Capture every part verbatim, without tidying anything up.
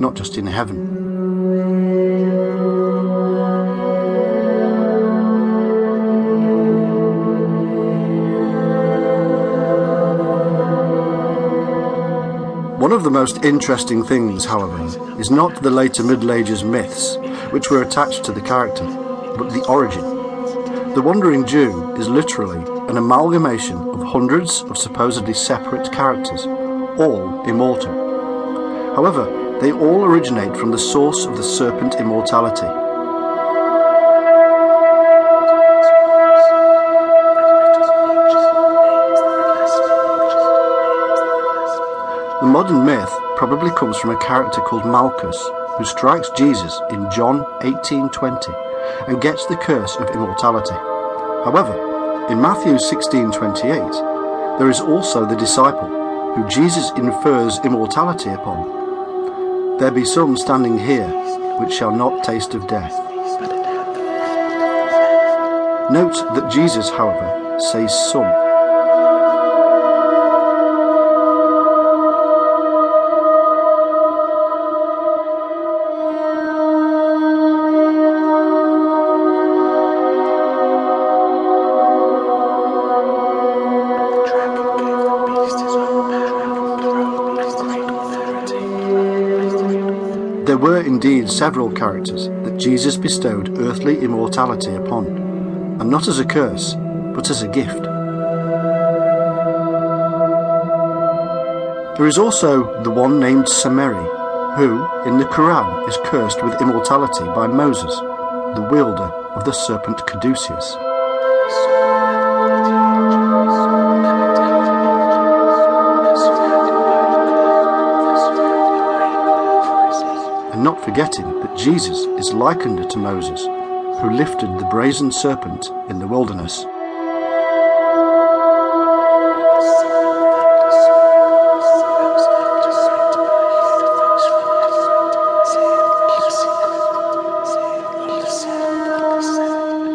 not just in heaven. One of the most interesting things, however, is not the later Middle Ages myths, which were attached to the character, but the origin. The Wandering Jew is literally an amalgamation of hundreds of supposedly separate characters, all immortal. However, they all originate from the source of the serpent immortality. The modern myth probably comes from a character called Malchus, who strikes Jesus in John eighteen twenty and gets the curse of immortality. However, in Matthew sixteen twenty-eight, there is also the disciple, who Jesus infers immortality upon. There be some standing here which shall not taste of death. Note that Jesus, however, says some. There were indeed several characters that Jesus bestowed earthly immortality upon, and not as a curse, but as a gift. There is also the one named Sameri, who, in the Quran, is cursed with immortality by Moses, the wielder of the serpent Caduceus. Not forgetting that Jesus is likened to Moses, who lifted the brazen serpent in the wilderness.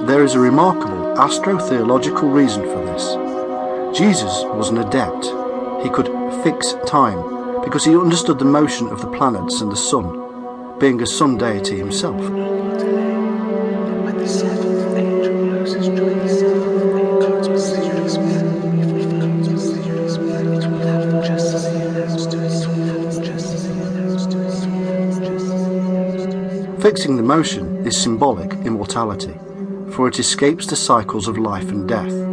There is a remarkable astrotheological reason for this. Jesus was an adept. He could fix time because he understood the motion of the planets and the sun, being a sun deity himself. Fixing the motion is symbolic immortality, for it escapes the cycles of life and death.